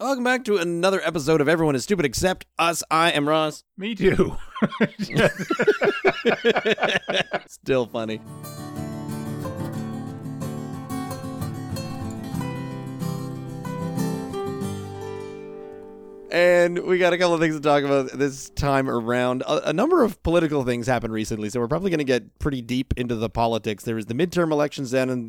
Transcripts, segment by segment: Welcome back to another episode of Everyone is Stupid Except Us. I am Ross. Me too. Still funny. And we got a couple of things to talk about this time around. A number of political things happened recently, so we're probably going to get pretty deep into the politics. There was the midterm elections down in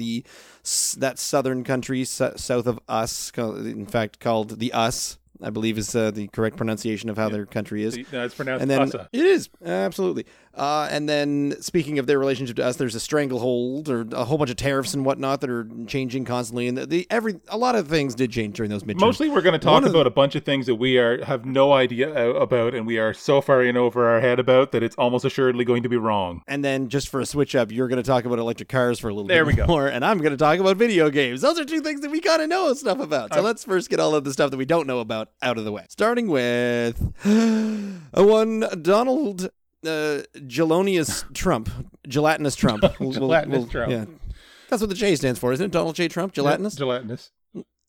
that southern country south of us, in fact called the US, I believe is the correct pronunciation of how their country is. No, it's pronounced and then, Asa. It is, absolutely. And then speaking of their relationship to us, there's a stranglehold or a whole bunch of tariffs and whatnot that are changing constantly. And a lot of things did change during those midterms. Mostly we're going to talk about a bunch of things that we have no idea about and we are so far in over our head about that it's almost assuredly going to be wrong. And then just for a switch up, you're going to talk about electric cars for a little bit more. And I'm going to talk about video games. Those are two things that we kind of know stuff about. So let's first get all of the stuff that we don't know about out of the way. Starting with Donald Gelatinous Trump. Trump. Yeah. That's what the J stands for, isn't it? Donald J. Trump, gelatinous? Yep, gelatinous.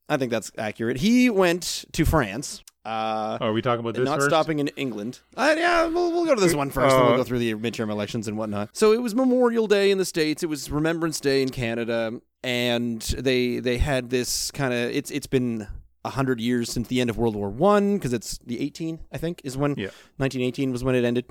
I think that's accurate. He went to France. Are we talking about this not first? Stopping in England. We'll go to this one first, then we'll go through the midterm elections and whatnot. So it was Memorial Day in the States. It was Remembrance Day in Canada. And they had this kind of... It's been 100 years since the end of World War I, because it's the 18, I think, is when 1918 was when it ended.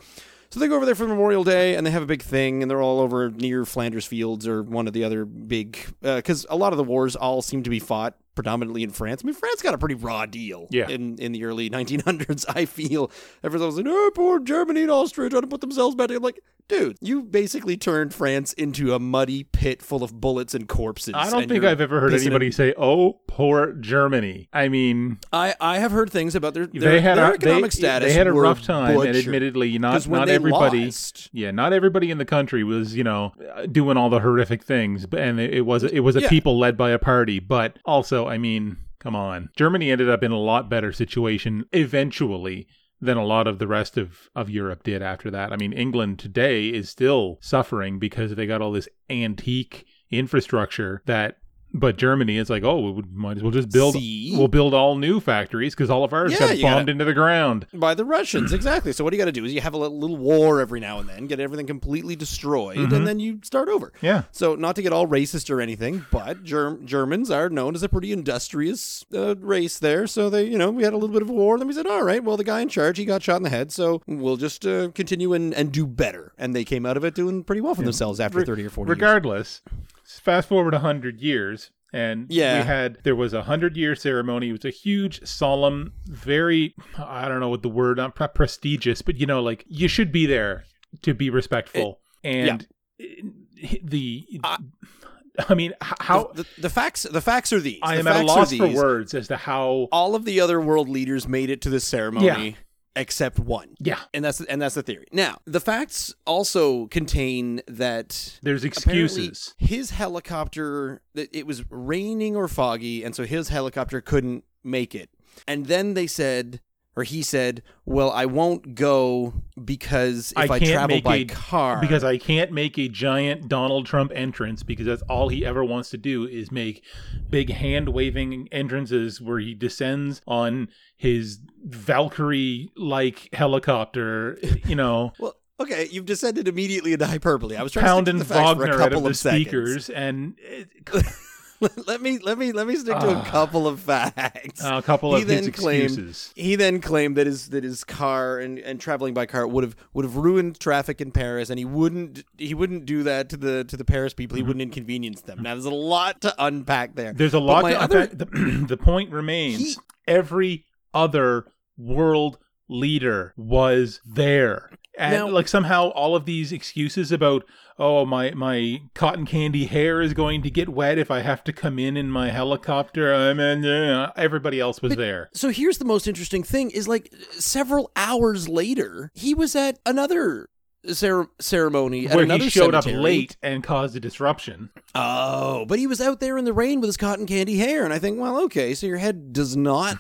So they go over there for Memorial Day, and they have a big thing, and they're all over near Flanders Fields or one of the other big... Because a lot of the wars all seem to be fought predominantly in France. I mean, France got a pretty raw deal in the early 1900s, I feel. Everyone's like, oh, poor Germany and Austria trying to put themselves back. I'm like, dude, you basically turned France into a muddy pit full of bullets and corpses. I don't think I've ever heard anybody say, oh, poor Germany. I mean... I have heard things about their economic status. They had a rough time, butchered. And admittedly, not everybody... Lost. Yeah, not everybody in the country was, doing all the horrific things, and it was a people led by a party, but also, I mean, come on. Germany ended up in a lot better situation eventually than a lot of the rest of Europe did after that. I mean, England today is still suffering because they got all this antique infrastructure but Germany is like, oh, we might as well just build. See? We'll build all new factories because all of ours got bombed into the ground by the Russians. Exactly. So what you got to do is you have a little war every now and then, get everything completely destroyed, and then you start over. Yeah. So not to get all racist or anything, but Germans are known as a pretty industrious race there. So they, we had a little bit of a war. Then we said, all right, well, the guy in charge, he got shot in the head, so we'll just continue and do better. And they came out of it doing pretty well for themselves after 30 or 40 regardless. Years. Fast forward 100 years, and there was a 100-year ceremony. It was a huge, solemn, very, I don't know what the word, not prestigious, but you should be there to be respectful. The facts are these. I am at a loss for words as to how all of the other world leaders made it to this ceremony. Yeah. Except one. Yeah. And that's the theory. Now, the facts also contain that there's excuses. His helicopter, it was raining or foggy, and so his helicopter couldn't make it. And then they said, or he said, well, I won't go because if I travel by car. Because I can't make a giant Donald Trump entrance, because that's all he ever wants to do is make big hand-waving entrances where he descends on his Valkyrie-like helicopter, Well, okay, you've descended immediately into hyperbole. I was trying to stick to the facts for a couple of seconds. And... Let me stick to a couple of facts. A couple of his excuses. He then claimed that his car and traveling by car would have ruined traffic in Paris, and he wouldn't do that to the Paris people. He wouldn't inconvenience them. Now there's a lot to unpack there. There's a lot to unpack. The point remains: every other world leader was there. And now, somehow all of these excuses about, oh, my cotton candy hair is going to get wet if I have to come in my helicopter. Everybody else was there. So here's the most interesting thing is several hours later, he was at another ceremony at another cemetery. Where he showed up late and caused a disruption. Oh, but he was out there in the rain with his cotton candy hair. And I think, well, okay, so your head does not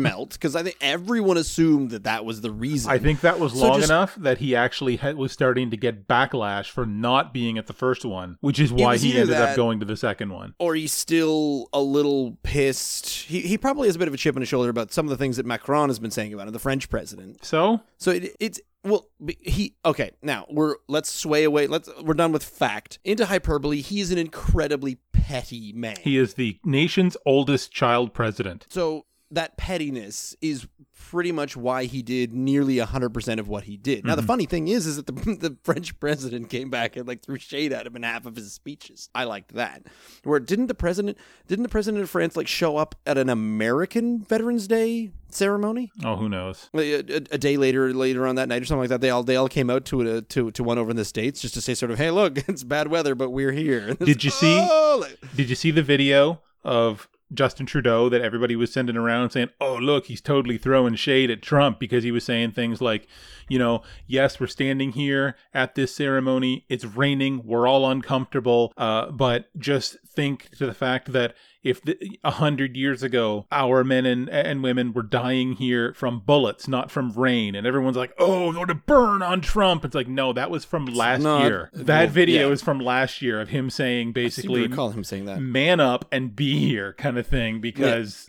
melt, because I think everyone assumed that that was the reason. I think that was long enough that he actually was starting to get backlash for not being at the first one, which is why he ended up going to the second one. Or he's still a little pissed. He probably has a bit of a chip on his shoulder about some of the things that Macron has been saying about him, the French president. So it's... Well, let's sway away. We're done with fact. Into hyperbole, he is an incredibly petty man. He is the nation's oldest child president. So that pettiness is pretty much why he did nearly 100% of what he did. Now, the funny thing is that the French president came back and threw shade at him in half of his speeches. I liked that. Where didn't the president of France show up at an American Veterans Day ceremony? Oh, who knows? A day later on that night or something like that. They all came out to one over in the States just to say sort of, hey, look, it's bad weather, but we're here. Did you see the video of Justin Trudeau that everybody was sending around saying, oh, look, he's totally throwing shade at Trump because he was saying things like, yes, we're standing here at this ceremony. It's raining. We're all uncomfortable. But just think to the fact that if 100 years ago, our men and women were dying here from bullets, not from rain. And everyone's like, oh, we're going to burn on Trump. It's like, no, that was from last year. That video is from last year of him saying basically, I recall him saying that, man up and be here kind of thing, because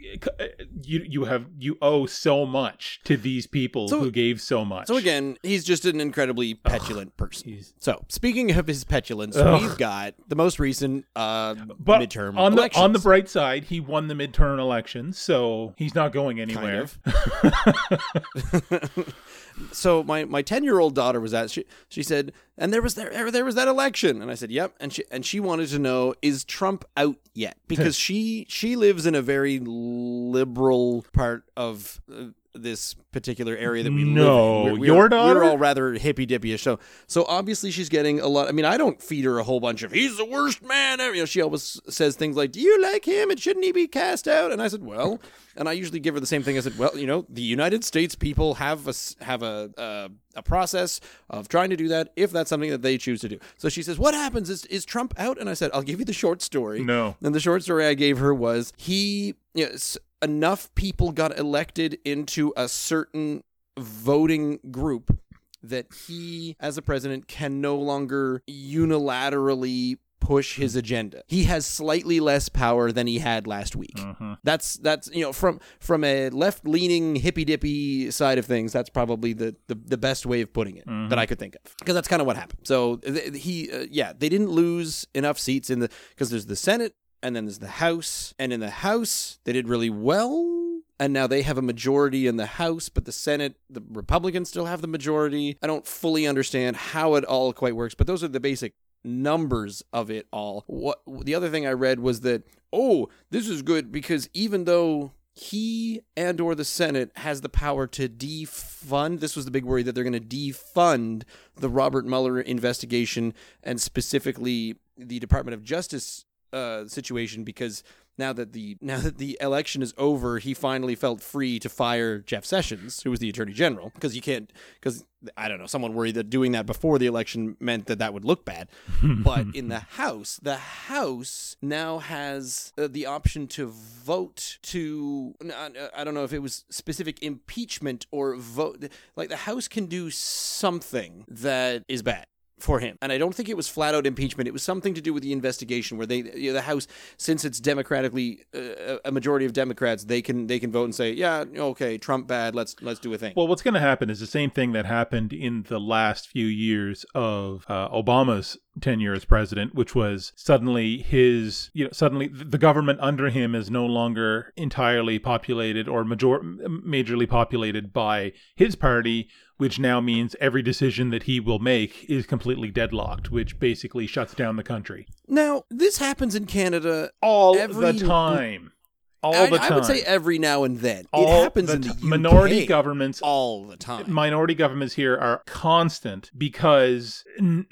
you owe so much to these people who gave so much. So again, he's just an incredibly petulant person. Geez. So speaking of his petulance, we've got the most recent midterm elections. On the bright side, he won the midterm elections, so he's not going anywhere. Kind of. So my 10-year-old daughter was at, she said, and there was that election, and I said, yep, and she wanted to know, is Trump out yet? Because she lives in a very liberal part of this particular area that we live in. Your daughter? We're all rather hippy-dippy-ish. So obviously she's getting a lot. I mean, I don't feed her a whole bunch of, he's the worst man ever. She always says things like, do you like him? And shouldn't he be cast out? And I said, well, and I usually give her the same thing. I said, well, the United States people have a process of trying to do that if that's something that they choose to do. So she says, what happens? Is Trump out? And I said, I'll give you the short story. No. And the short story I gave her was enough people got elected into a certain voting group that he, as a president, can no longer unilaterally push his agenda. He has slightly less power than he had last week. That's from a left-leaning hippy-dippy side of things, that's probably the best way of putting it that I could think of, because that's kind of what happened. So they didn't lose enough seats because there's the Senate, and then there's the House. And in the House, they did really well. And now they have a majority in the House, but the Senate, the Republicans still have the majority. I don't fully understand how it all quite works, but those are the basic numbers of it all. The other thing I read was that, this is good because even though he and or the Senate has the power to defund, this was the big worry, that they're going to defund the Robert Mueller investigation and specifically the Department of Justice situation, because now that the election is over, he finally felt free to fire Jeff Sessions, who was the Attorney General, because you can't, because I don't know, someone worried that doing that before the election meant that would look bad. But in the House now has the option to vote to, I don't know if it was specific impeachment or vote, the House can do something that is bad for him. And I don't think it was flat out impeachment. It was something to do with the investigation where they, the House, since it's democratically a majority of Democrats, they can vote and say, yeah, okay, Trump bad, let's do a thing. Well, what's going to happen is the same thing that happened in the last few years of Obama's tenure as president, which was suddenly suddenly the government under him is no longer entirely populated or majorly populated by his party, which now means every decision that he will make is completely deadlocked, which basically shuts down the country. Now, this happens in Canada all the time. I would say every now and then. It happens in the UK. Minority governments all the time. Minority governments here are constant because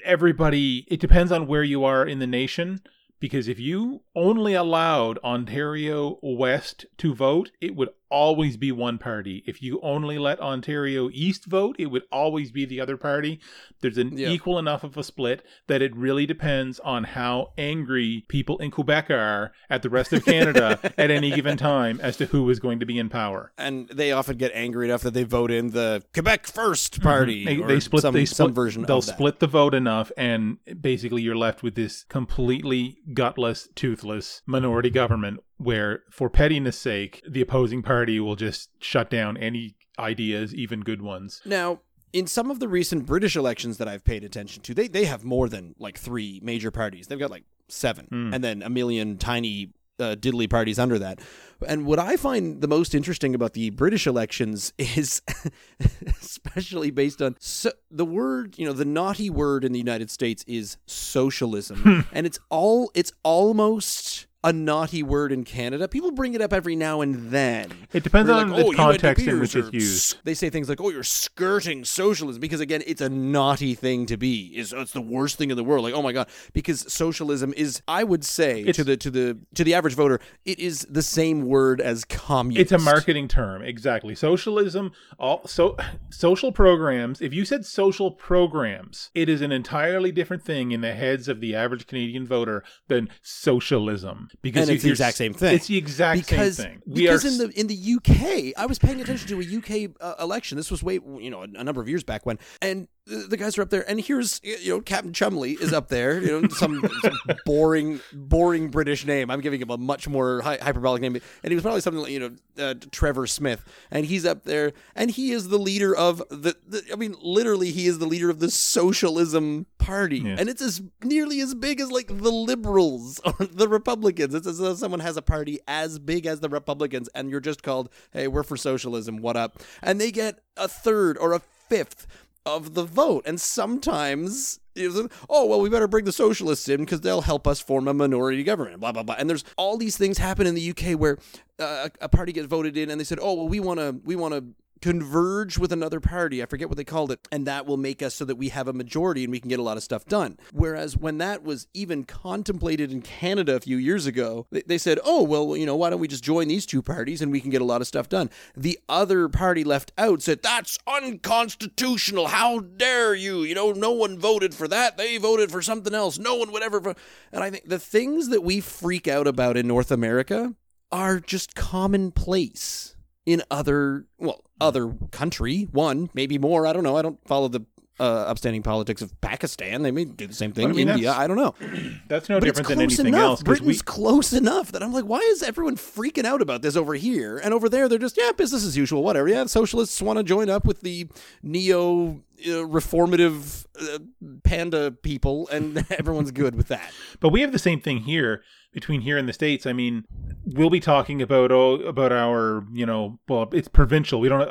everybody, it depends on where you are in the nation. Because if you only allowed Ontario West to vote, it would always be one party. If you only let Ontario East vote, it would always be the other party. There's an equal enough of a split that it really depends on how angry people in Quebec are at the rest of Canada at any given time as to who is going to be in power. And they often get angry enough that they vote in the Quebec First Party. They'll split the vote enough, and basically you're left with this completely gutless, toothless minority government where, for pettiness sake, the opposing party will just shut down any ideas, even good ones. Now, in some of the recent British elections that I've paid attention to, they have more than like three major parties. They've got like seven and then a million tiny diddly parties under that. And what I find the most interesting about the British elections is especially based on the word, the naughty word in the United States is socialism. And it's almost a naughty word in Canada. People bring it up every now and then. It depends on the context in which it's used. They say things like, "Oh, you're skirting socialism," because again, it's a naughty thing to be. It's the worst thing in the world. Like, oh my god, because socialism is, I would say, to the average voter, it is the same word as communist. It's a marketing term, exactly. Socialism, social programs. If you said social programs, it is an entirely different thing in the heads of the average Canadian voter than socialism. Because it's the exact same thing. It's the exact same thing. Because in the UK, I was paying attention to a UK election. This was a number of years back when, and the guys are up there, and here's Captain Chumley is up there, some boring British name. I'm giving him a much more hyperbolic name, and he was probably something like Trevor Smith, and he's up there, and he is the leader of he is the leader of the Socialism Party, and it's as nearly as big as like the Liberals or the Republicans. It's as though someone has a party as big as the Republicans, and you're just called, "Hey, we're for socialism. What up?" And they get a third or a fifth of the vote, and sometimes we better bring the socialists in because they'll help us form a minority government, blah blah blah. And there's all these things happen in the UK where a party gets voted in, and they said, we want to converge with another party, I forget what they called it, and that will make us so that we have a majority and we can get a lot of stuff done. Whereas when that was even contemplated in Canada a few years ago, they said, why don't we just join these two parties and we can get a lot of stuff done. The other party left out said, "That's unconstitutional. How dare you? No one voted for that. They voted for something else. No one would ever vote." And I think the things that we freak out about in North America are just commonplace in other country, one, maybe more. I don't know. I don't follow the upstanding politics of Pakistan. They may do the same thing. India, I don't know. That's no different than anything else. Britain's close enough that I'm like, why is everyone freaking out about this over here? And over there, they're just, business as usual, whatever. Yeah, socialists want to join up with the neo reformative panda people, and everyone's good with that. But we have the same thing here. Between here and the States, I mean, we'll be talking about our, well, it's provincial. We don't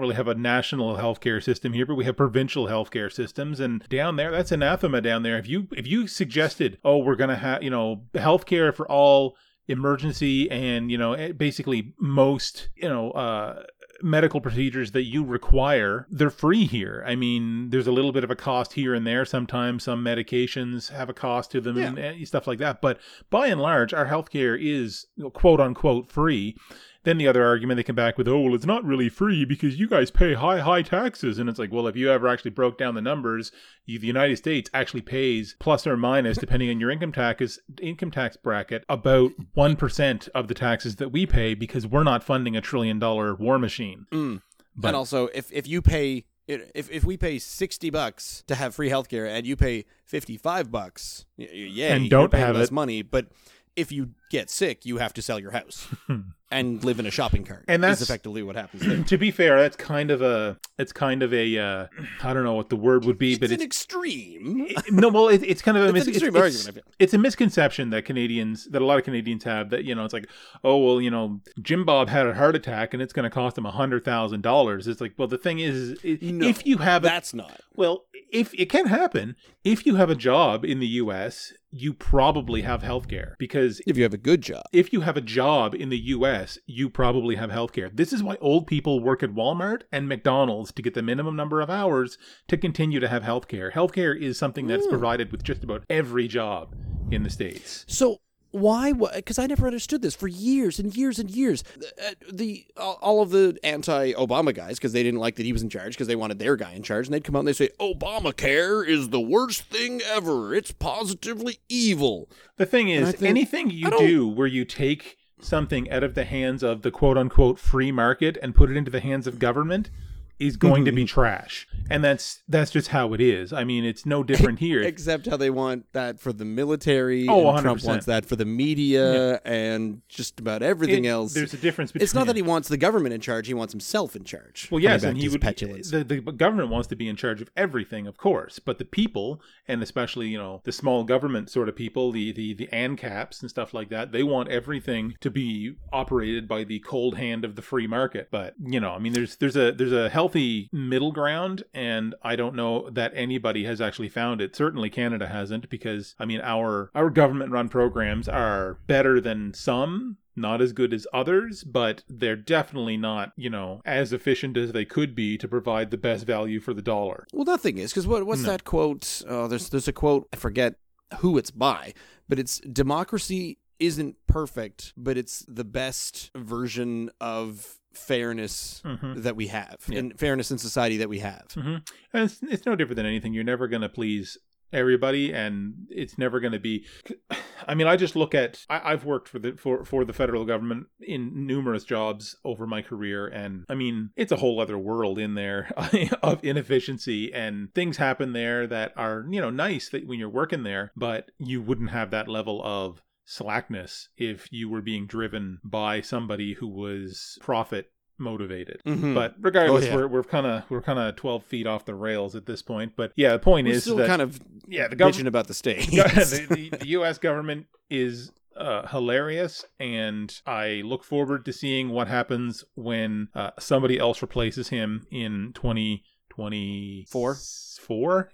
really have a national healthcare system here, but we have provincial healthcare systems. And down there, that's anathema down there. If you suggested, we're gonna have, healthcare for all, emergency, and basically most, medical procedures that you require, they're free here. I mean, there's a little bit of a cost here and there. Sometimes some medications have a cost to them and stuff like that. But by and large, our healthcare is quote unquote free. Then the other argument they come back with, it's not really free because you guys pay high taxes. And it's like, well, if you ever actually broke down the numbers, the United States actually pays plus or minus, depending on your income tax bracket, about 1% of the taxes that we pay because we're not funding $1 trillion war machine. Mm. But, and also, if you pay, if we pay $60 to have free healthcare and you pay $55, and don't have less money, but if you get sick, you have to sell your house and live in a shopping cart. And that's effectively what happens there. To be fair, that's kind of a I don't know what the word would be, but it's an extreme. It's kind of a argument. It's a misconception that a lot of Canadians have that, it's like, Jim Bob had a heart attack and it's going to cost him $100,000. It's like, well, the thing is, if you have if it can happen, if you have a job in the US, you probably have healthcare because if you have a job in the US, you probably have healthcare. This is why old people work at Walmart and McDonald's to get the minimum number of hours to continue to have healthcare. Healthcare is something that's provided with just about every job in the States. So Why? Because I never understood this for years and years and years. All of the anti-Obama guys, because they didn't like that he was in charge, because they wanted their guy in charge, and they'd come out and they'd say, Obamacare is the worst thing ever. It's positively evil. The thing is, anything you do where you take something out of the hands of the quote-unquote free market and put it into the hands of government is going to be trash. And that's just how it is. I mean, it's no different here. Except how they want that for the military. Oh, 100%. Trump wants that for the media and just about everything else. There's a difference between... It's not that he wants the government in charge. He wants himself in charge. Well, yes, and he would... The government wants to be in charge of everything, of course. But the people, and especially, you know, the small government sort of people, the ANCAPs and stuff like that, they want everything to be operated by the cold hand of the free market. But, you know, I mean, there's a healthy middle ground, and I don't know that anybody has actually found it. Certainly Canada hasn't, because I mean our government run programs are better than some, not as good as others, but they're definitely not, you know, as efficient as they could be to provide the best value for the dollar. Well, nothing is, because what's that quote? Oh, there's a quote, I forget who it's by, but it's democracy isn't perfect, but it's the best version of fairness that we have, and fairness in society that we have. And it's no different than anything. You're never going to please everybody, and it's never going to be... I mean, I just look at... I've worked for the federal government in numerous jobs over my career, and I mean, it's a whole other world in there of inefficiency, and things happen there that are, you know, nice that when you're working there, but you wouldn't have that level of slackness if you were being driven by somebody who was profit motivated. But regardless, we're kind of 12 feet off the rails at this point. But yeah, the point is still that, kind of the government about the state. the U.S. government is hilarious, and I look forward to seeing what happens when somebody else replaces him in 2024.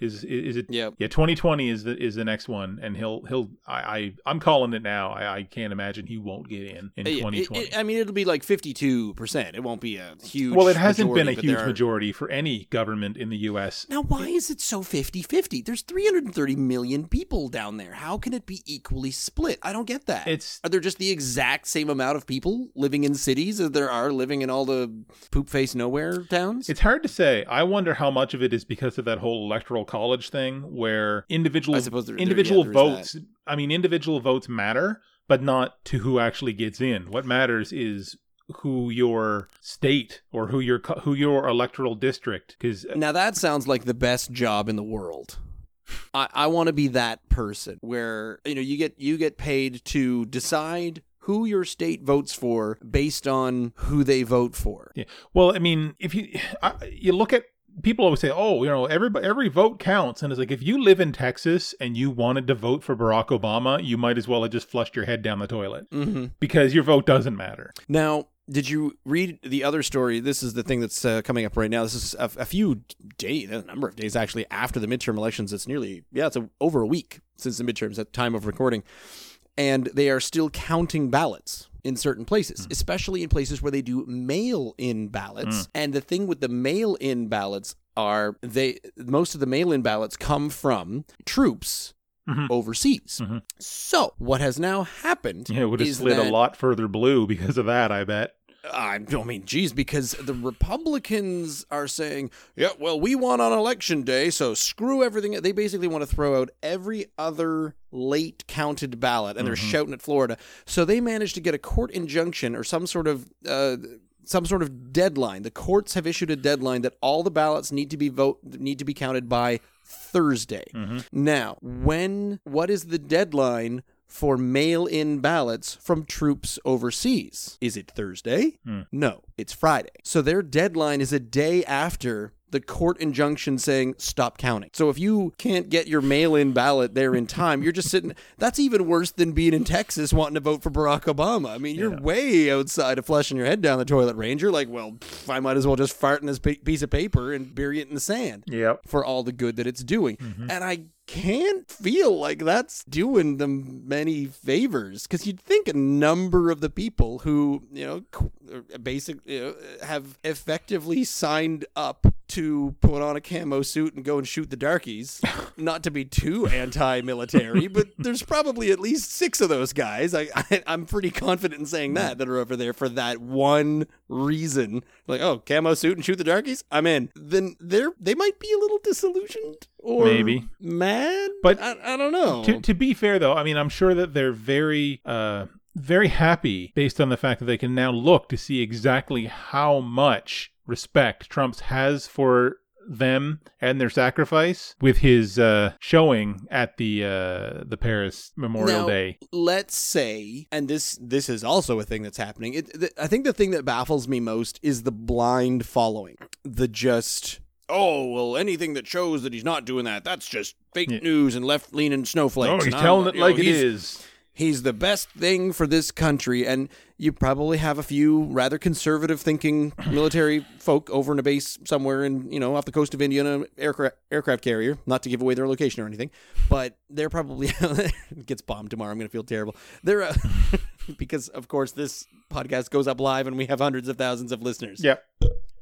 Is it? Yeah. 2020 is the next one, and he'll. I'm calling it now. I can't imagine he won't get in 2020. I mean, it'll be like 52%. It won't be a huge... Well, it hasn't been a huge majority for any government in the U.S. Now, why is it so 50-50? There's 330 million people down there. How can it be equally split? I don't get that. Are there just the exact same amount of people living in cities as there are living in all the poop face nowhere towns? It's hard to say. I wonder how much of it is because of that whole electoral college thing where individual votes matter, but not to who actually gets in. What matters is who your state or who your electoral district, because now that sounds like the best job in the world. I want to be that person where, you know, you get paid to decide who your state votes for based on who they vote for. Yeah. Well, I mean, if you look at... People always say, oh, you know, every vote counts. And it's like, if you live in Texas and you wanted to vote for Barack Obama, you might as well have just flushed your head down the toilet because your vote doesn't matter. Now, did you read the other story? This is the thing that's coming up right now. This is a few days, a number of days actually, after the midterm elections. It's nearly, over a week since the midterms at time of recording. And they are still counting ballots in certain places, especially in places where they do mail-in ballots. And the thing with the mail-in ballots are most of the mail-in ballots come from troops overseas. So what has now happened? Yeah, it would have slid a lot further blue because of that, I bet. I mean, geez, because the Republicans are saying, yeah, well, we won on election day, so screw everything. They basically want to throw out every other late counted ballot, and they're shouting at Florida. So they managed to get a court injunction or some sort of deadline. The courts have issued a deadline that all the ballots need to be counted by Thursday. Now, what is the deadline for mail-in ballots from troops overseas? Is it Thursday? No, it's Friday. So their deadline is a day after the court injunction saying stop counting. So if you can't get your mail-in ballot there in time, you're just sitting... That's even worse than being in Texas wanting to vote for Barack Obama. I mean, you're way outside of flushing your head down the toilet range. You're like, well, I might as well just fart in this piece of paper and bury it in the sand for all the good that it's doing. And I can't feel like that's doing them many favors, because you'd think a number of the people who, you know, basically have effectively signed up to put on a camo suit and go and shoot the darkies. Not to be too anti-military, but there's probably at least 6 of those guys. I'm pretty confident in saying that are over there for that one reason. Like, oh, camo suit and shoot the darkies? I'm in. Then they might be a little disillusioned or maybe mad, but I don't know. To be fair, though, I mean, I'm sure that they're very... very happy based on the fact that they can now look to see exactly how much respect Trump has for them and their sacrifice with his showing at the Paris Memorial Day. Let's say, and this is also a thing that's happening, I think the thing that baffles me most is the blind following. The just... oh, well, anything that shows that he's not doing that, that's just fake news and left-leaning snowflakes. Oh, he's telling it like it is. He's the best thing for this country, and you probably have a few rather conservative-thinking military folk over in a base somewhere in, off the coast of India on an aircraft carrier, not to give away their location or anything, but they're probably... it gets bombed tomorrow. I'm going to feel terrible. They're... because, of course, this podcast goes up live, and we have hundreds of thousands of listeners. Yep.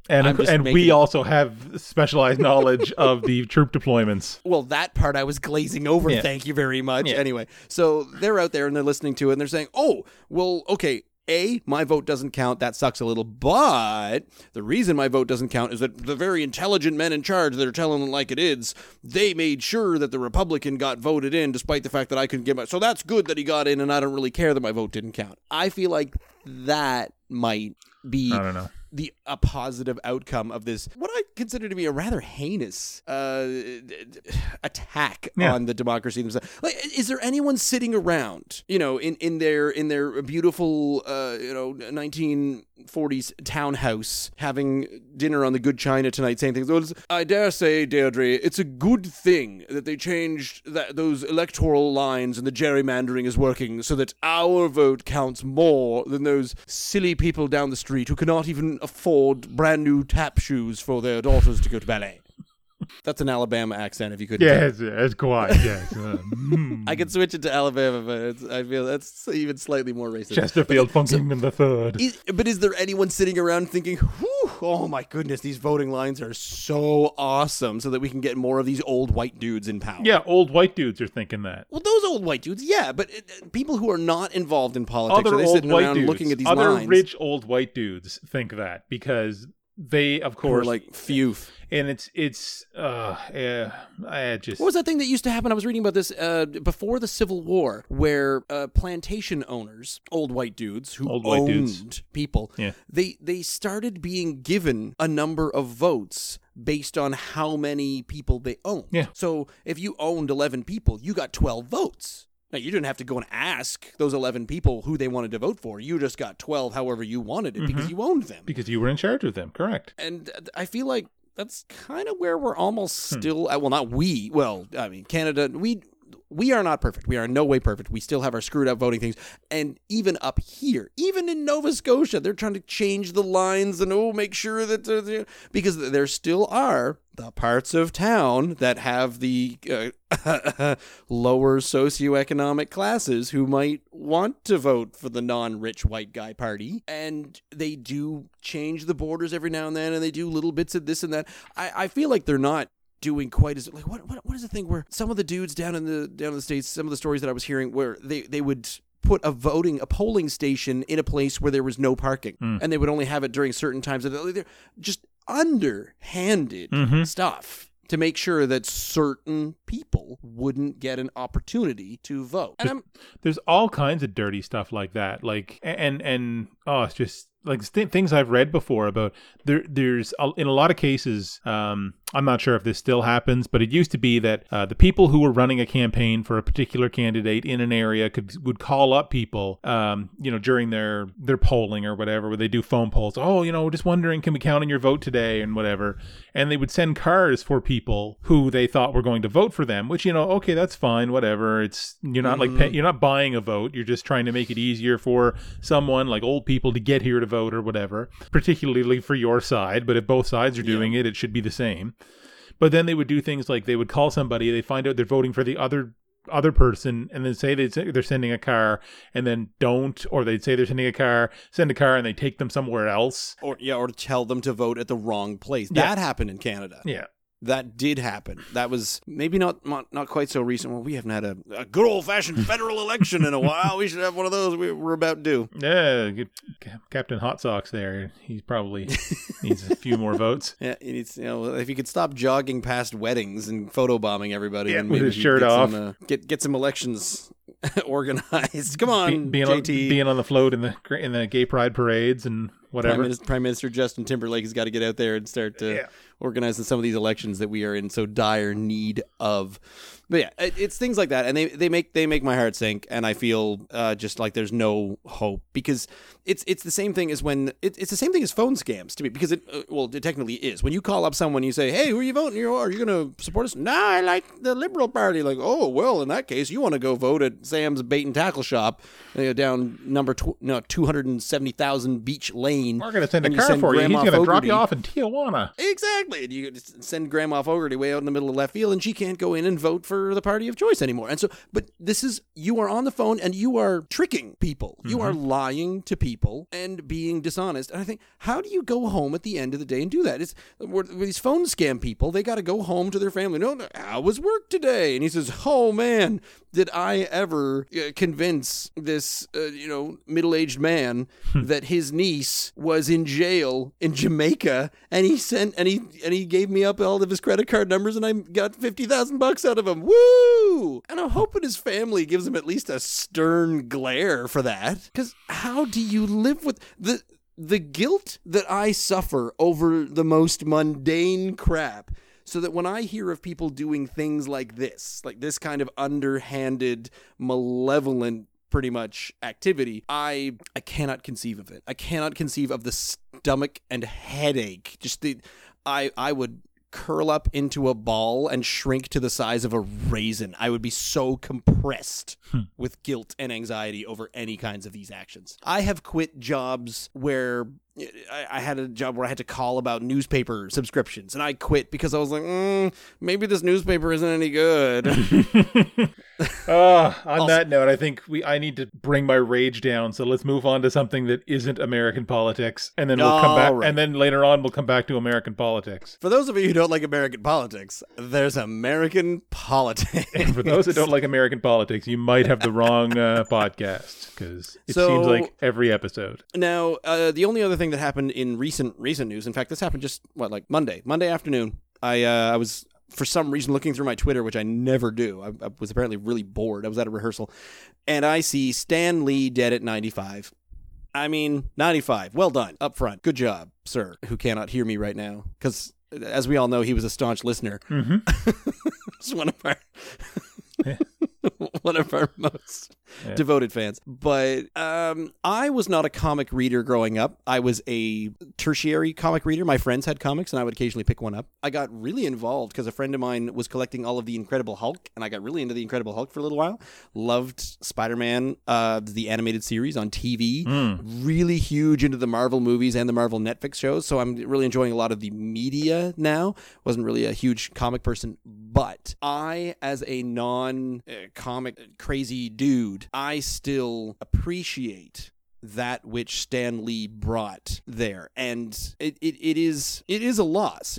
And we also have specialized knowledge of the troop deployments. Well, that part I was glazing over, thank you very much. Yeah. Anyway, so they're out there and they're listening to it and they're saying, oh, well, okay, A, my vote doesn't count. That sucks a little. But the reason my vote doesn't count is that the very intelligent men in charge that are telling them like it is, they made sure that the Republican got voted in despite the fact that I couldn't get my... So that's good that he got in and I don't really care that my vote didn't count. I feel like that might be... I don't know. A positive outcome of this, what I consider to be a rather heinous attack on the democracy themselves. Like, is there anyone sitting around, in their beautiful, 1940s townhouse having dinner on the Good China tonight, saying things? Well, I dare say, Deirdre, it's a good thing that they changed those electoral lines and the gerrymandering is working so that our vote counts more than those silly people down the street who cannot even afford brand new tap shoes for their daughters to go to ballet. That's an Alabama accent, if you couldn't tell. It's quiet, yes. I can switch it to Alabama, but I feel that's even slightly more racist. Chesterfield Funkin' in the third. But is there anyone sitting around thinking, whew, oh my goodness, these voting lines are so awesome so that we can get more of these old white dudes in power? Yeah, old white dudes are thinking that. Well, those old white dudes, but people who are not involved in politics, are they sitting around looking at these lines? Other rich old white dudes think that because... they, of course, were like phew, and what was that thing that used to happen? I was reading about this before the Civil War, where plantation owners, old white dudes who owned people, they started being given a number of votes based on how many people they owned. Yeah. So if you owned 11 people, you got 12 votes. Now, you didn't have to go and ask those 11 people who they wanted to vote for. You just got 12 however you wanted it because you owned them. Because you were in charge of them, correct. And I feel like that's kind of where we're almost still at. Well, not we. Well, I mean, Canada, we are not perfect. We are in no way perfect. We still have our screwed up voting things. And even up here, even in Nova Scotia, they're trying to change the lines and make sure that... because there still are... the parts of town that have the lower socioeconomic classes who might want to vote for the non-rich white guy party. And they do change the borders every now and then, and they do little bits of this and that. I feel like they're not doing quite as... like, what is the thing where some of the dudes down in the States, some of the stories that I was hearing where they would... put a polling station in a place where there was no parking, and they would only have it during certain times. They're just underhanded stuff to make sure that certain people wouldn't get an opportunity to vote. And there's all kinds of dirty stuff like that, like it's just like things I've read before about. There's in a lot of cases, I'm not sure if this still happens, but it used to be that the people who were running a campaign for a particular candidate in an area would call up people, during their polling or whatever, where they do phone polls. Oh, just wondering, can we count on your vote today and whatever? And they would send cars for people who they thought were going to vote for them. Which okay, that's fine, whatever. It's you're not buying a vote. You're just trying to make it easier for someone like old people to get here to vote. Or whatever, particularly for your side, but if both sides are doing it should be the same. But then they would do things like they would call somebody, they find out they're voting for the other other person, and then say they're sending a car, and then don't, or they'd say they're sending a car, send a car, and they take them somewhere else, or tell them to vote at the wrong place. Yeah. That happened in Canada. Yeah. That did happen. That was maybe not quite so recent. Well, we haven't had a good old-fashioned federal election in a while. We should have one of those. We're about due. Yeah, get Captain Hot Socks there. He probably needs a few more votes. Yeah, he needs, if he could stop jogging past weddings and photobombing everybody. Yeah, and with his shirt off. Get some elections organized. Come on, JT. Being on the float in the gay pride parades and whatever. Prime Minister Justin Timberlake has got to get out there and start to organizing some of these elections that we are in so dire need of. But yeah, it's things like that, and they make my heart sink, and I feel just like there's no hope, because it's the same thing as when it's the same thing as phone scams to me, because it technically is. When you call up someone, you say, "Hey, who are you voting? Are you going to support us?" "Nah, I like the Liberal Party." Like, "Oh well, in that case, you want to go vote at Sam's Bait and Tackle Shop, down number 270,000 Beach Lane. We're going to send a car for you. He's going to drop you off in Tijuana." Exactly. And you send Grandma Fogarty way out in the middle of left field, and she can't go in and vote for the party of choice anymore. And so, but this is, you are on the phone and you are tricking people. Mm-hmm. You are lying to people and being dishonest. And I think, how do you go home at the end of the day and do that? It's these phone scam people. They got to go home to their family. "No, how was work today?" And he says, "Oh man, did I ever convince this, middle-aged man that his niece was in jail in Jamaica, and he gave me up all of his credit card numbers, and I got $50,000 out of him. Woo!" And I'm hoping his family gives him at least a stern glare for that, because how do you live with the guilt that I suffer over the most mundane crap? So that when I hear of people doing things like this kind of underhanded, malevolent, pretty much activity, I cannot conceive of it. I cannot conceive of the stomach and headache. Just I would curl up into a ball and shrink to the size of a raisin. I would be so compressed with guilt and anxiety over any kinds of these actions. I have quit jobs where I had a job where I had to call about newspaper subscriptions, and I quit because I was like, maybe this newspaper isn't any good. On that note, I think I need to bring my rage down. So let's move on to something that isn't American politics, and then we'll come back. Right. And then later on, we'll come back to American politics. For those of you who don't like American politics, there's American Politics. And for those that don't like American politics, you might have the wrong podcast, because seems like every episode. Now, the only other thing that happened in recent news. In fact, this happened just Monday afternoon. I was, for some reason, looking through my Twitter, which I never do. I was apparently really bored. I was at a rehearsal, and I see Stan Lee dead at 95. I mean, 95. Well done up front. Good job, sir, who cannot hear me right now, because as we all know, he was a staunch listener. Mm-hmm. It's one of our. Yeah. One of our most devoted fans. But I was not a comic reader growing up. I was a tertiary comic reader. My friends had comics, and I would occasionally pick one up. I got really involved because a friend of mine was collecting all of The Incredible Hulk, and I got really into The Incredible Hulk for a little while. Loved Spider-Man, the animated series on TV. Really huge into the Marvel movies and the Marvel Netflix shows, so I'm really enjoying a lot of the media now. Wasn't really a huge comic person, but I, as a non-comic crazy dude, I still appreciate that which Stan Lee brought there, and it is a loss.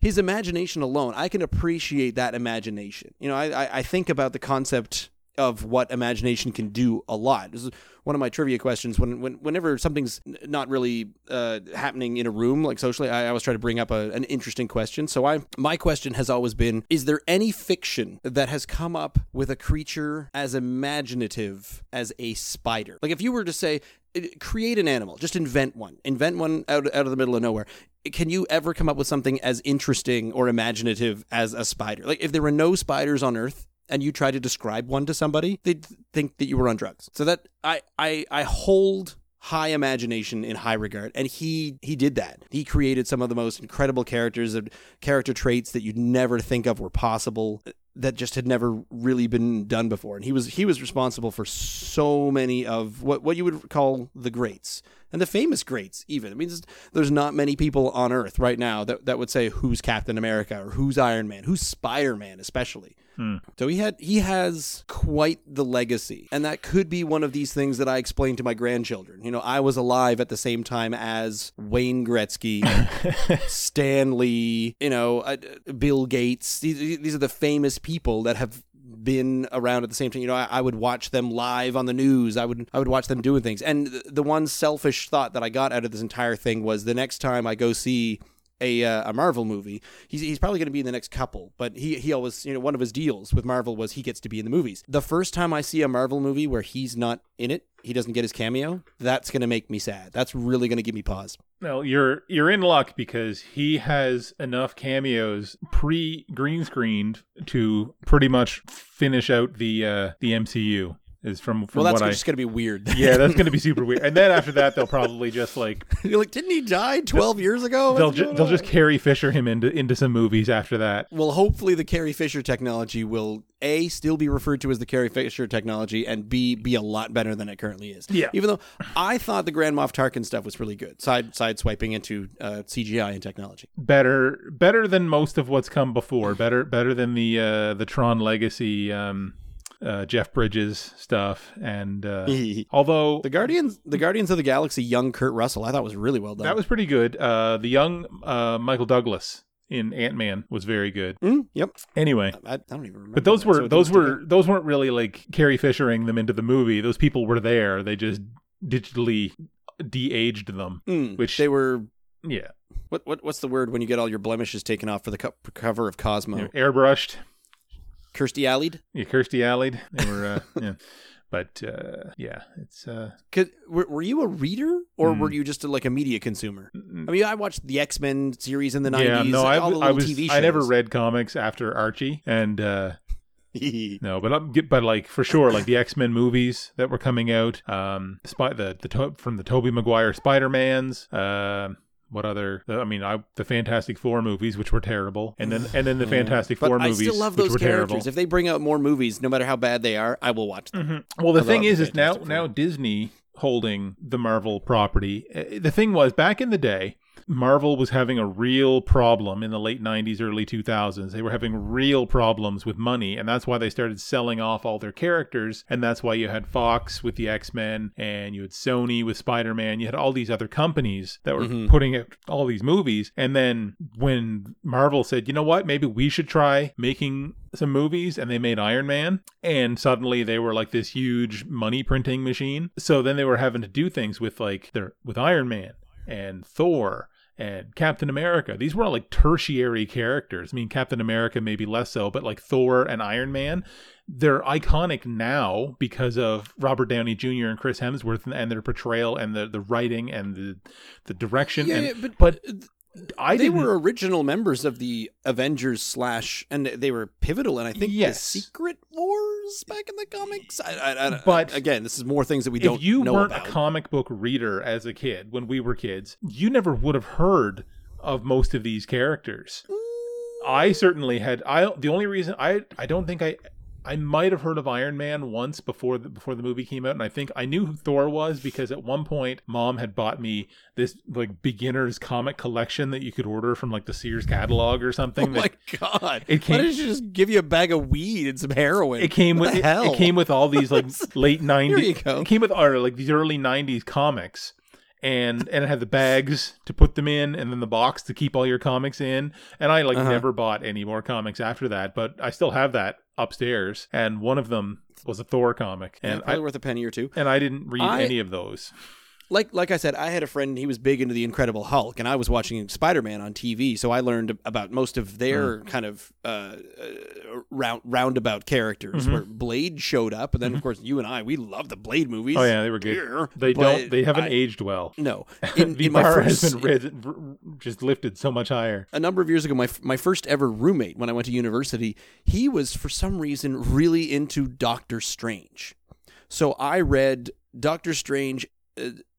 His imagination alone, I can appreciate that imagination. I think about the concept of what imagination can do a lot. This is one of my trivia questions. Whenever something's not really happening in a room, like socially, I always try to bring up an interesting question. So my question has always been, is there any fiction that has come up with a creature as imaginative as a spider? Like, if you were to say, create an animal, just invent one out of the middle of nowhere, can you ever come up with something as interesting or imaginative as a spider? Like, if there were no spiders on Earth, and you try to describe one to somebody, they'd think that you were on drugs. So that I hold high imagination in high regard, and he did that. He created some of the most incredible characters and character traits that you'd never think of were possible, that just had never really been done before. And he was responsible for so many of what you would call the greats. and the famous greats even. I mean, there's not many people on Earth right now that would say who's Captain America or who's Iron Man, who's Spider-Man especially. Hmm. So he has quite the legacy, and that could be one of these things that I explain to my grandchildren. You know, I was alive at the same time as Wayne Gretzky, Stan Lee, you know, Bill Gates. These are the famous people that have been around at the same time. You know, I would watch them live on the news. I would watch them doing things. And the one selfish thought that I got out of this entire thing was the next time I go see a Marvel movie, he's probably going to be in the next couple, but he always, you know, one of his deals with Marvel was he gets to be in the movies. The first time I see a Marvel movie where he's not in it, he doesn't get his cameo, that's going to make me sad. That's really going to give me pause. Well, you're in luck because he has enough cameos pre-green screened to pretty much finish out the MCU. Just going to be weird. Yeah, that's going to be super weird. And then after that, they'll probably just like... You're like, didn't he die 12 years ago? They'll just Carrie Fisher him into some movies after that. Well, hopefully the Carrie Fisher technology will, A, still be referred to as the Carrie Fisher technology, and B, be a lot better than it currently is. Yeah. Even though I thought the Grand Moff Tarkin stuff was really good, side swiping into CGI and technology. Better than most of what's come before. Better than the Tron Legacy... Jeff Bridges stuff, and although the Guardians of the Galaxy, young Kurt Russell, I thought was really well done. That was pretty good. The young Michael Douglas in Ant-Man was very good. Mm, yep. Anyway, I don't even remember. But those weren't really like Carrie Fishering them into the movie. Those people were there. They just digitally de-aged them, which they were. Yeah. What's the word when you get all your blemishes taken off for the cover of Cosmo? You know, airbrushed. Kirstie Alley'd. They were, yeah. But yeah, it's. Were you a reader, or were you just like a media consumer? I mean, I watched the X-Men series in the 90s. Yeah, no, all the TV shows. I never read comics after Archie, and no, but like for sure, like the X-Men movies that were coming out, from the Tobey Maguire Spider-Mans. What other? I mean, the Fantastic Four movies, which were terrible, and then the Fantastic Four movies, I still love those which were characters. Terrible. If they bring out more movies, no matter how bad they are, I will watch them. Mm-hmm. Well, the thing is now Disney holding the Marvel property. The thing was, back in the day, Marvel was having a real problem in the late 90s, early 2000s. They were having real problems with money, and that's why they started selling off all their characters, and that's why you had Fox with the X-Men, and you had Sony with Spider-Man. You had all these other companies that were putting out all these movies, and then when Marvel said, you know what, maybe we should try making some movies, and they made Iron Man, and suddenly they were like this huge money printing machine. So then they were having to do things with like with Iron Man and Thor and Captain America. These were all like tertiary characters. I mean, Captain America maybe less so, but like Thor and Iron Man, they're iconic now because of Robert Downey Jr. and Chris Hemsworth and their portrayal and the writing and the direction. Yeah, they were original members of the Avengers / and they were pivotal in, I think, the Secret Wars back in the comics. But again, this is more things that we don't know about. If you weren't a comic book reader as a kid, when we were kids, you never would have heard of most of these characters. I certainly had. The only reason I don't think I might have heard of Iron Man once before the movie came out, and I think I knew who Thor was because at one point Mom had bought me this like beginner's comic collection that you could order from like the Sears catalog or something. Oh my god! Why didn't you just give you a bag of weed and some heroin? It came with all these like late '90s. Here you go. It came with like these early '90s comics. And it had the bags to put them in, and then the box to keep all your comics in. And I never bought any more comics after that, but I still have that upstairs. And one of them was a Thor comic, and probably worth a penny or two. And I didn't read any of those. Like I said, I had a friend, he was big into The Incredible Hulk, and I was watching Spider-Man on TV, so I learned about most of their kind of roundabout characters, where Blade showed up, and then, of course, you and I, we love the Blade movies. Oh, yeah, they were good. They haven't aged well. No. The bar has been just lifted so much higher. A number of years ago, my first ever roommate, when I went to university, he was, for some reason, really into Doctor Strange. So I read Doctor Strange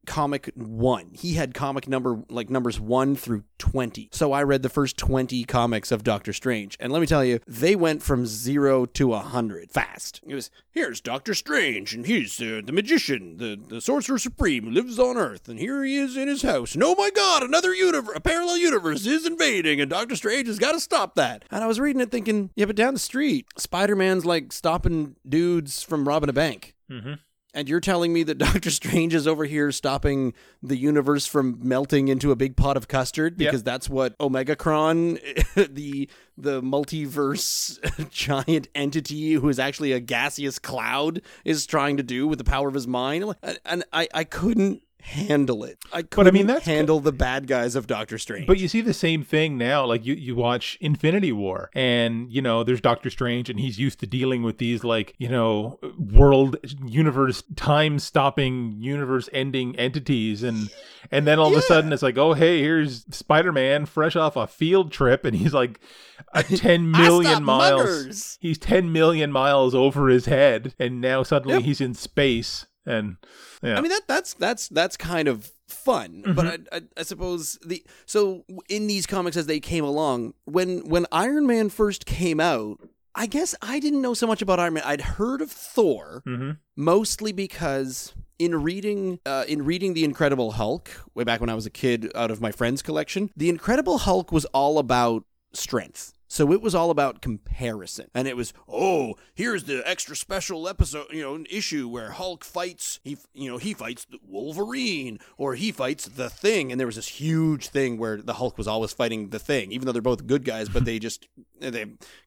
comic one. He had comic numbers 1 through 20. So I read the first 20 comics of Doctor Strange. And let me tell you, they went from 0 to 100 fast. It was, here's Doctor Strange, and he's the magician, the sorcerer supreme who lives on Earth, and here he is in his house. And oh my God, another universe, a parallel universe is invading, and Doctor Strange has got to stop that. And I was reading it thinking, yeah, but down the street, Spider-Man's like stopping dudes from robbing a bank. Mm-hmm. And you're telling me that Doctor Strange is over here stopping the universe from melting into a big pot of custard? Because that's what Omegacron, the multiverse giant entity who is actually a gaseous cloud, is trying to do with the power of his mind. And I couldn't handle it. I couldn't handle the bad guys of Doctor Strange. But you see the same thing now. Like you watch Infinity War, and you know there's Doctor Strange, and he's used to dealing with these like world, universe, time stopping, universe ending entities, and then all of a sudden it's like, oh hey, here's Spider-Man fresh off a field trip, and he's like a 10 million miles. Muggers. He's 10 million miles over his head, and now suddenly he's in space. And yeah. I mean that's kind of fun, mm-hmm. but I suppose so in these comics as they came along, when Iron Man first came out, I guess I didn't know so much about Iron Man. I'd heard of Thor, mm-hmm. mostly because in reading The Incredible Hulk way back when I was a kid out of my friend's collection, The Incredible Hulk was all about strength. So it was all about comparison. And it was, oh, here's the extra special episode, issue where Hulk fights, he fights Wolverine, or he fights The Thing. And there was this huge thing where the Hulk was always fighting The Thing, even though they're both good guys, but they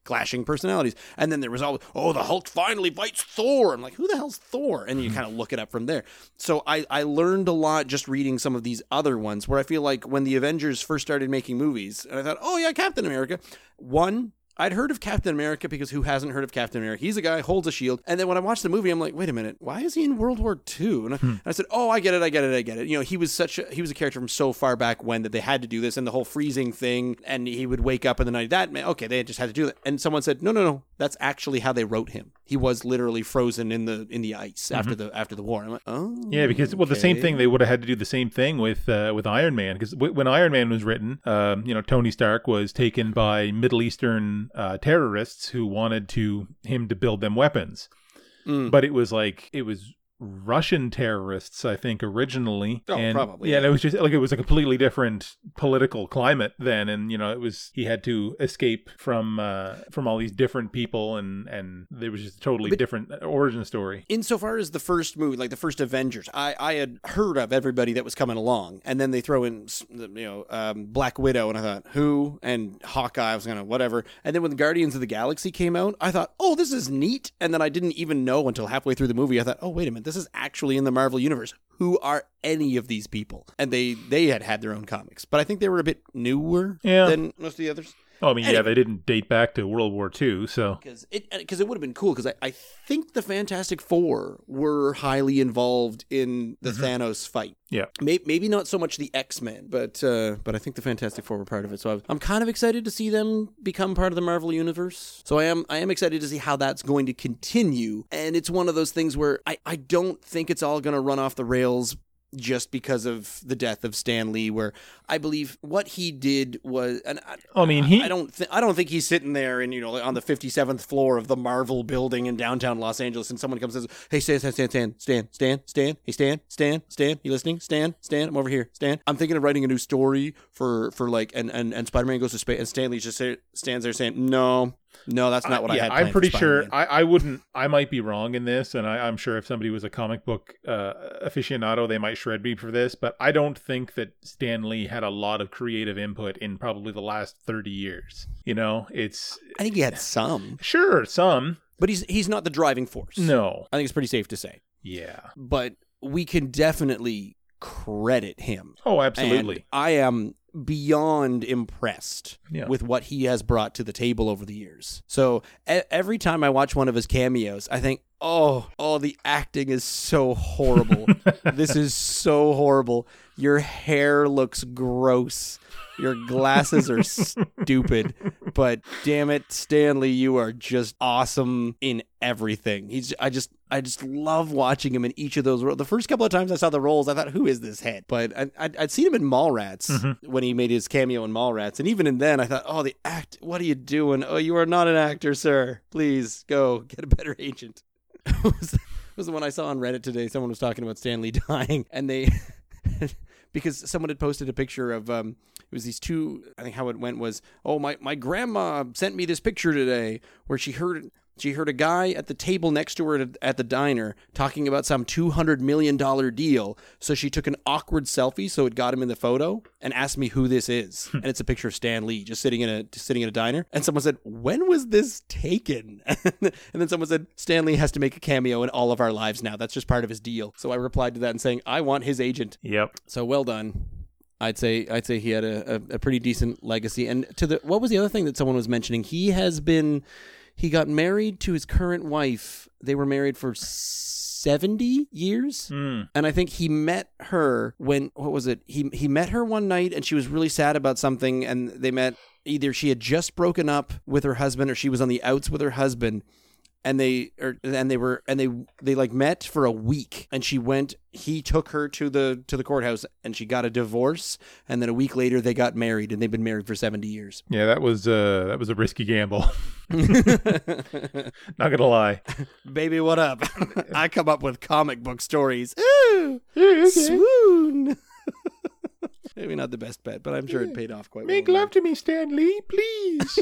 clashing personalities. And then there was always, oh, the Hulk finally fights Thor. I'm like, who the hell's Thor? And you kind of look it up from there. So I learned a lot just reading some of these other ones where I feel like when the Avengers first started making movies, and I thought, oh yeah, Captain America. One, I'd heard of Captain America because who hasn't heard of Captain America? He's a guy, holds a shield. And then when I watched the movie, I'm like, wait a minute, why is he in World War II? And I said, oh, I get it. He was a character from so far back when that they had to do this and the whole freezing thing. And he would wake up in the night. That man, okay, they just had to do that. And someone said, no, that's actually how they wrote him. He was literally frozen in the ice mm-hmm. after the war. I'm like, oh, yeah, because well, okay. The same thing. They would have had to do the same thing with Iron Man because when Iron Man was written, Tony Stark was taken by Middle Eastern terrorists who wanted him to build them weapons. Mm. But it was Russian terrorists, I think, originally. Oh, and, probably. Yeah, and it was just it was a completely different political climate then, and he had to escape from all these different people, and there was just a totally different origin story. Insofar as the first movie, like the first Avengers, I had heard of everybody that was coming along, and then they throw in Black Widow, and I thought who, and Hawkeye, I was gonna whatever, and then when the Guardians of the Galaxy came out, I thought, oh, this is neat, and then I didn't even know until halfway through the movie, I thought, oh wait a minute. This is actually in the Marvel Universe. Who are any of these people? And they had their own comics. But I think they were a bit newer than most of the others. Oh, I mean, they didn't date back to World War II, so... Because it would have been cool, because I think the Fantastic Four were highly involved in the mm-hmm. Thanos fight. Yeah. Maybe not so much the X-Men, but I think the Fantastic Four were part of it, so I'm kind of excited to see them become part of the Marvel Universe. So I am excited to see how that's going to continue, and it's one of those things where I don't think it's all going to run off the rails just because of the death of Stan Lee, where I believe what he did was, and I don't think he's sitting there and on the 57th floor of the Marvel building in downtown Los Angeles, and someone comes and says, "Hey, Stan, hey, Stan, you listening? Stan, I'm over here. Stan, I'm thinking of writing a new story for Spider-Man goes to space," and Stan Lee just stands there saying, No, that's not what I had. I'm pretty sure I wouldn't. I might be wrong in this, and I'm sure if somebody was a comic book aficionado, they might shred me for this. But I don't think that Stan Lee had a lot of creative input in probably the last 30 years. I think he had some. Sure, some. But he's not the driving force. No, I think it's pretty safe to say. Yeah, but we can definitely credit him. Oh, absolutely. And I am beyond impressed with what he has brought to the table over the years. So every time I watch one of his cameos, I think, oh, the acting is so horrible. This is so horrible. Your hair looks gross. Your glasses are stupid. But damn it, Stan Lee, you are just awesome in everything. I just love watching him in each of those roles. The first couple of times I saw the roles, I thought, who is this head? But I'd seen him in Mallrats when he made his cameo in Mallrats. And even in then, I thought, oh, the act, what are you doing? Oh, you are not an actor, sir. Please go get a better agent. It was the one I saw on Reddit today. Someone was talking about Stan Lee dying, and they, because someone had posted a picture of, it was these two, I think how it went was, oh, my grandma sent me this picture today where she heard a guy at the table next to her at the diner talking about some $200 million deal. So she took an awkward selfie, so it got him in the photo, and asked me who this is. And it's a picture of Stan Lee just sitting in a diner. And someone said, when was this taken? And then someone said, Stan Lee has to make a cameo in all of our lives now. That's just part of his deal. So I replied to that and saying, I want his agent. Yep. So well done. I'd say he had a pretty decent legacy. And to the, what was the other thing that someone was mentioning? He got married to his current wife. They were married for 70 years. Mm. And I think he met her he met her one night and she was really sad about something, and they met, either she had just broken up with her husband or she was on the outs with her husband. And they like met for a week, and he took her to the courthouse, and she got a divorce, and then a week later they got married, and they've been married for 70 years. Yeah, that was a risky gamble. Not gonna lie. Baby, what up? I come up with comic book stories. Ooh, okay. Swoon. Maybe not the best bet, but I'm sure it paid off quite well. Make love to me, Stan Lee, please.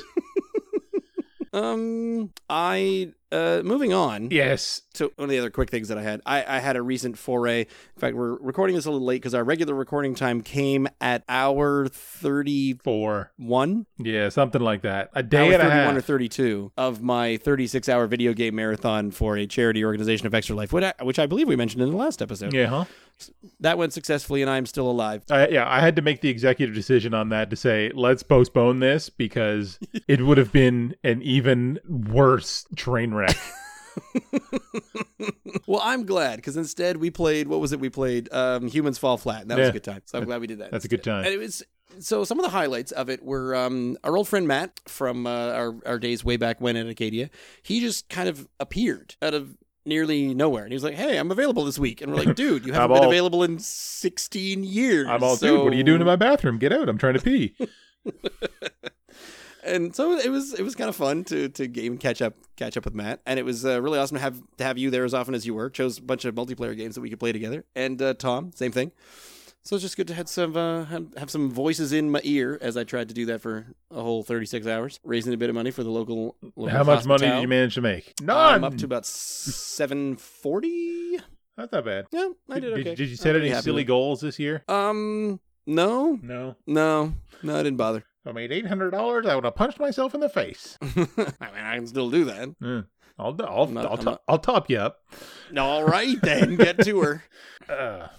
Moving on. Yes. So one of the other quick things that I had, I had a recent foray. In fact, we're recording this a little late because our regular recording time came at hour 31. Yeah, something like that. A day and a half. Hour 31 or 32 of my 36-hour video game marathon for a charity organization of Extra Life, which I believe we mentioned in the last episode. Yeah, huh? That went successfully, and I'm still alive. I had to make the executive decision on that to say, let's postpone this, because it would have been an even worse train wreck. Well, I'm glad, because instead we played, Humans Fall Flat, and that was a good time. So I'm glad we did that. That's instead. A good time. And it was, so some of the highlights of it were our old friend Matt from our days way back when at Acadia. He just kind of appeared out of nearly nowhere, and he was like, hey, I'm available this week, and we're like, dude, you haven't been available in 16 years. Dude, what are you doing in my bathroom? Get out, I'm trying to pee. And so it was kind of fun to game catch up with Matt, and it was really awesome to have you there as often as you were. Chose a bunch of multiplayer games that we could play together, and Tom, same thing. So it's just good to have some have some voices in my ear, as I tried to do that for a whole 36 hours, raising a bit of money for the local How much money did you manage to make? None. I'm up to about 740. Not that bad. Yeah, I did okay. Did you set any silly goals this year? No, I didn't bother. If I made $800, I would have punched myself in the face. I mean, I can still do that. Mm. I'll top you up. All right, then. Get to her. At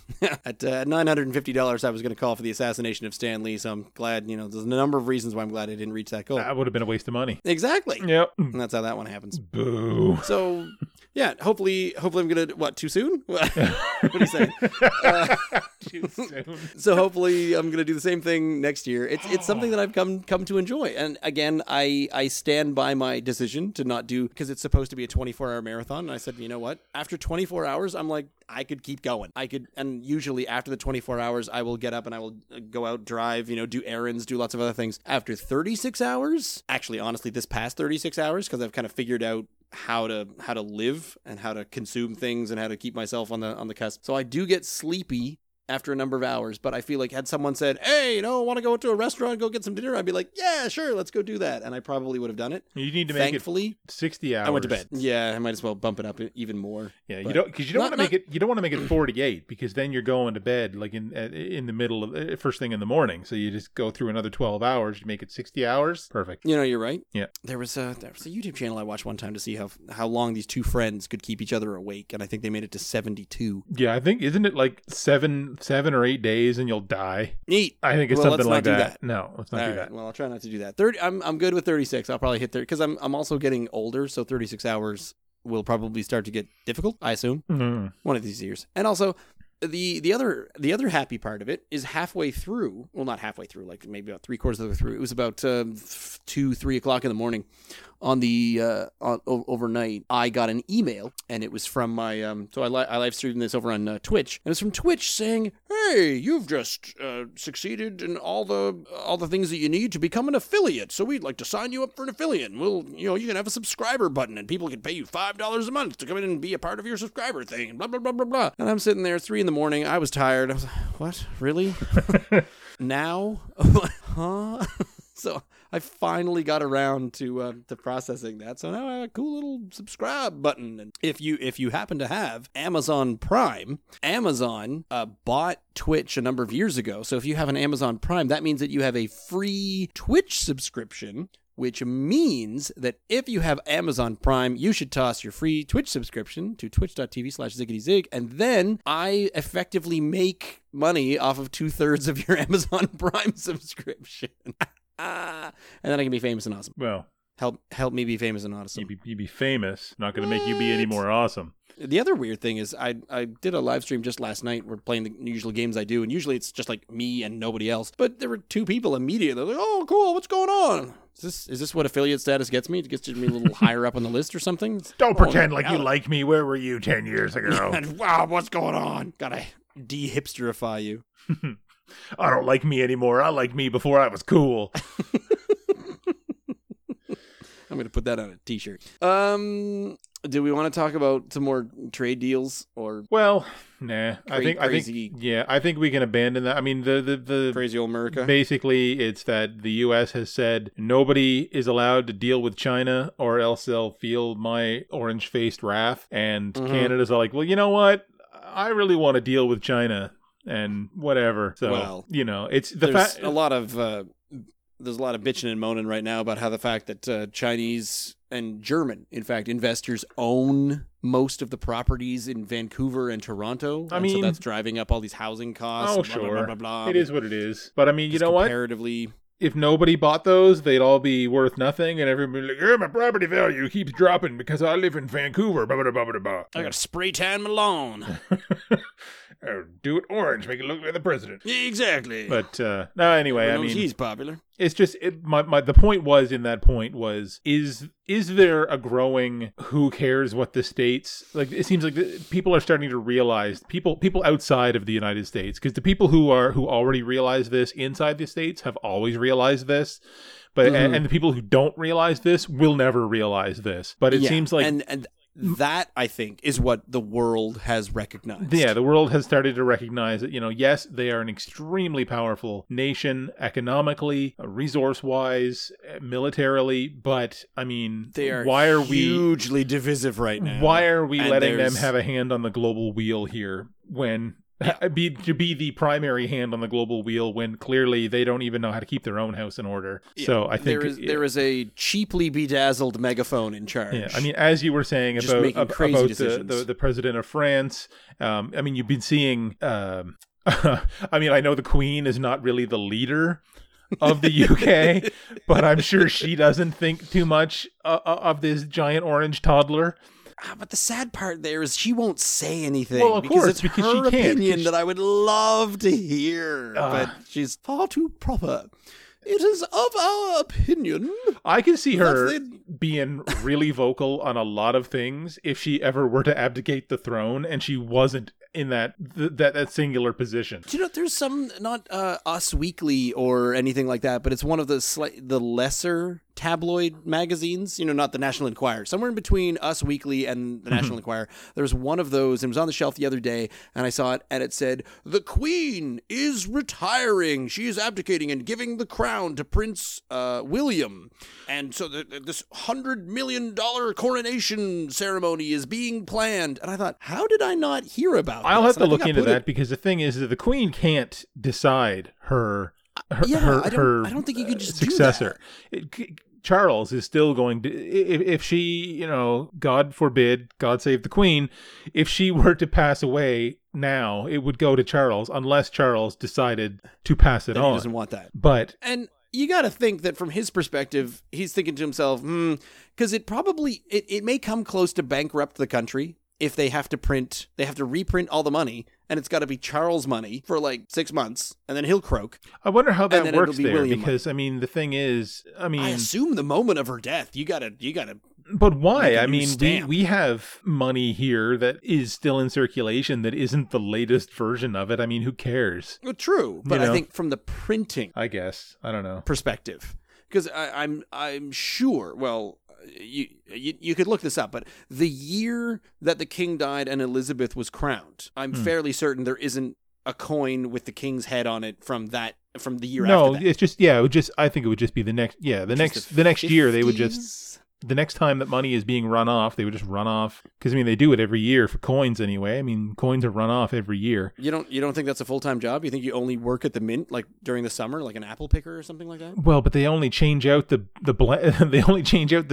$950, I was going to call for the assassination of Stan Lee, so I'm glad, there's a number of reasons why I'm glad I didn't reach that goal. That would have been a waste of money. Exactly. Yep. And that's how that one happens. Boo. So, yeah, hopefully I'm going to, too soon? What are you saying? Too soon. So hopefully I'm going to do the same thing next year. It's something that I've come to enjoy. And again, I stand by my decision to not do, because it's supposed to be a 24-hour marathon. And I said, you know what? After 24 hours, I'm like, I could keep going. And usually after the 24 hours, I will get up and I will go out, drive, do errands, do lots of other things. After 36 hours, actually, honestly, this past 36 hours, because I've kind of figured out how to live and how to consume things and how to keep myself on the cusp. So I do get sleepy after a number of hours, but I feel like had someone said, hey, want to go to a restaurant, go get some dinner, I'd be like, yeah, sure, let's go do that. And I probably would have done it. You need to make it 60 hours. I went to bed. Yeah, I might as well bump it up even more. Yeah, you don't want to make it 48, because then you're going to bed like in the middle of first thing in the morning. So you just go through another 12 hours, you make it 60 hours. Perfect. You're right. Yeah. There was a YouTube channel I watched one time to see how long these two friends could keep each other awake, and I think they made it to 72. Yeah, I think isn't it like 7 or 8 days and you'll die. Neat. I think it's something like that. No, let's not do that. Well, I'll try not to do that. 30. I'm good with 36. I'll probably hit 30 because I'm also getting older, so 36 hours will probably start to get difficult, I assume, one of these years. And also, The other happy part of it is halfway through, well, not halfway through, like maybe about 3/4 of the way through. It was about 2-3 o'clock in the morning on the overnight. I got an email, and it was from my I live streamed this over on Twitch, and it's from Twitch saying, "Hey, you've just succeeded in all the things that you need to become an affiliate. So we'd like to sign you up for an affiliate. And we'll, you can have a subscriber button, and people can pay you $5 a month to come in and be a part of your subscriber thing." And blah blah blah blah blah. And I'm sitting there, 3 in the morning. I was tired. I was like, "What? Really? Now?" Huh? So I finally got around to processing that. So now I have a cool little subscribe button. And if you happen to have Amazon Prime, Amazon bought Twitch a number of years ago. So if you have an Amazon Prime, that means that you have a free Twitch subscription, which means that if you have Amazon Prime, you should toss your free Twitch subscription to twitch.tv/ziggityzig. And then I effectively make money off of 2/3 of your Amazon Prime subscription. And then I can be famous and awesome. Well, help me be famous and awesome. You'd be famous. Not going to make you be any more awesome. The other weird thing is I did a live stream just last night. We're playing the usual games I do, and usually it's just like me and nobody else. But there were 2 people immediately. They're like, "Oh, cool, what's going on? Is this what affiliate status gets me? It gets me a little higher up on the list or something?" Don't pretend like you like me. Where were you 10 years ago? Wow, what's going on? Gotta de-hipsterify you. I don't like me anymore. I liked me before I was cool. I'm going to put that on a t-shirt. Do we want to talk about some more trade deals or? Well, nah. I think we can abandon that. I mean, the crazy old America. Basically, it's that the U.S. has said nobody is allowed to deal with China, or else they'll feel my orange-faced wrath. And Canada's all like, "Well, you know what? I really want to deal with China and whatever." So it's the fact. There's a lot of bitching and moaning right now about how the fact that Chinese and German, in fact, investors own most of the properties in Vancouver and Toronto. So that's driving up all these housing costs. Oh, sure. Blah, blah, blah, blah, blah. It is what it is. But I mean, you know what? Comparatively, if nobody bought those, they'd all be worth nothing, and everybody would be like, "My property value keeps dropping because I live in Vancouver. Blah, blah, blah, blah, blah. I got to spray tan my lawn." Do it orange, make it look like the president. Exactly. But anyway, I mean, he's popular. It's just the point was is there a growing who cares what the states, like it seems like people are starting to realize, people outside of the United States, because the people who already realize this inside the states have always realized this. But and the people who don't realize this will never realize this. But it seems like and that, I think, is what the world has recognized. Yeah, the world has started to recognize that, yes, they are an extremely powerful nation economically, resource-wise, militarily, but, I mean, they are hugely divisive right now. Why are we letting them have a hand on the global wheel here when... Yeah. To be the primary hand on the global wheel when clearly they don't even know how to keep their own house in order. Yeah. So I think there is a cheaply bedazzled megaphone in charge. Yeah. I mean, as you were saying about the president of France, I mean, you've been seeing. I mean, I know the Queen is not really the leader of the UK, but I'm sure she doesn't think too much of this giant orange toddler. But the sad part there is she won't say anything. Well, because her opinion that I would love to hear, but she's far too proper. It is of our opinion. I can see her being really vocal on a lot of things if she ever were to abdicate the throne, and she wasn't in that singular position. Do you know, there's some, not Us Weekly or anything like that, but it's one of the lesser tabloid magazines, not the National Enquirer. Somewhere in between Us Weekly and the National Enquirer, there was one of those, and it was on the shelf the other day, and I saw it, and it said, "The Queen is retiring. She is abdicating and giving the crown to Prince William. And so this $100 million coronation ceremony is being planned." And I thought, how did I not hear about it? I'll have to look into that, because the thing is that the Queen can't decide her I don't think you could just successor. Do that. Charles is still going to, if she, God forbid, God save the Queen, if she were to pass away now, it would go to Charles, unless Charles decided to pass it on. He doesn't want that. But you got to think that from his perspective, he's thinking to himself, because it probably, it may come close to bankrupt the country if they have to reprint all the money and it's got to be Charles money for like 6 months, and then he'll croak. I wonder how that works there, because, I mean, the thing is, I assume the moment of her death, you gotta. But why? I mean, we have money here that is still in circulation that isn't the latest version of it. I mean, who cares? Well, true, but I think from the printing, I guess, I don't know, perspective, because I'm sure. Well, you could look this up, but the year that the king died and Elizabeth was crowned, I'm fairly certain there isn't a coin with the king's head on it from the year after that. No, it's just I think it would just be the next the next year they would just. The next time that money is being run off, they would just run off. Because, I mean, they do it every year for coins anyway. I mean, coins are run off every year. You don't think that's a full-time job? You think you only work at the mint, like, during the summer, like an apple picker or something like that? Well, but they only change out the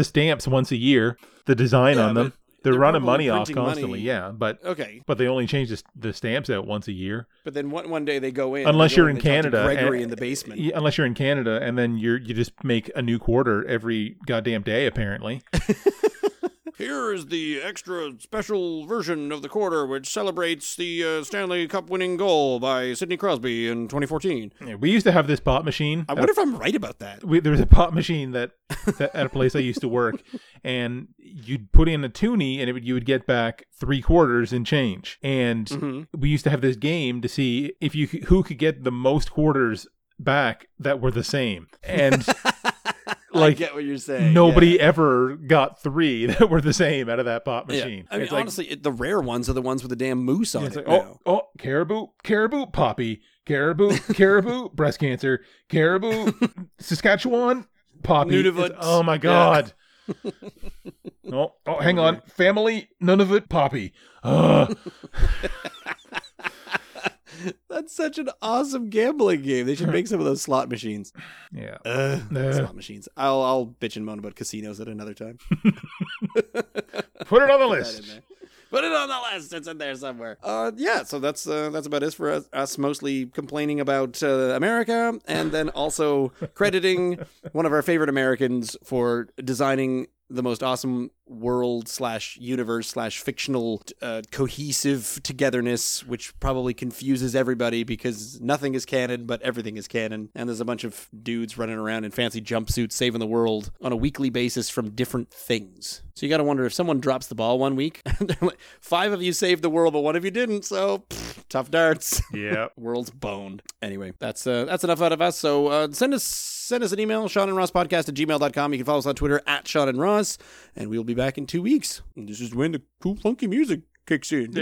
stamps once a year, the design on them. They're running money off constantly, but they only change the stamps out once a year. But then one day they go in. Unless you're in Canada, Gregory in the basement. Unless you're in Canada, and then you just make a new quarter every goddamn day, apparently. Here is the extra special version of the quarter, which celebrates the Stanley Cup winning goal by Sidney Crosby in 2014. Yeah, we used to have this pop machine. I wonder if I'm right about that. There was a pop machine that at a place I used to work, and you'd put in a toonie, and you would get back 3 quarters in change. And we used to have this game to see if who could get the most quarters back that were the same. And... Like, I get what you're saying. Nobody ever got 3 that were the same out of that pop machine. Yeah. I mean, it's honestly, the rare ones are the ones with the damn moose on it. Like, oh, caribou, poppy, caribou, breast cancer, caribou, Saskatchewan, poppy. Nunavut. Oh my God. Yeah. oh, hang on. Family, Nunavut, poppy. That's such an awesome gambling game. They should make some of those slot machines. Yeah. Slot machines. I'll bitch and moan about casinos at another time. Put it on the list. Put it on the list. It's in there somewhere. So that's about it for us mostly complaining about America, and then also crediting one of our favorite Americans for designing the most awesome world/universe/fictional cohesive togetherness, which probably confuses everybody because nothing is canon, but everything is canon. And there's a bunch of dudes running around in fancy jumpsuits saving the world on a weekly basis from different things. So you got to wonder if someone drops the ball one week, and they're like, 5 of you saved the world, but one of you didn't. So tough darts. Yeah. World's boned. Anyway, that's enough out of us. So send us an email, seanandrosspodcast@gmail.com. You can follow us on Twitter @SeanandRoss, and we'll be back in 2 weeks. And this is when the cool funky music kicks in.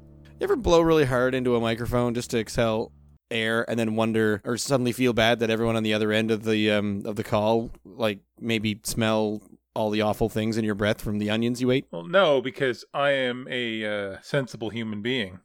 You ever blow really hard into a microphone just to exhale air, and then wonder or suddenly feel bad that everyone on the other end of the call, like, maybe smell all the awful things in your breath from the onions you ate? Well, no, because I am a sensible human being.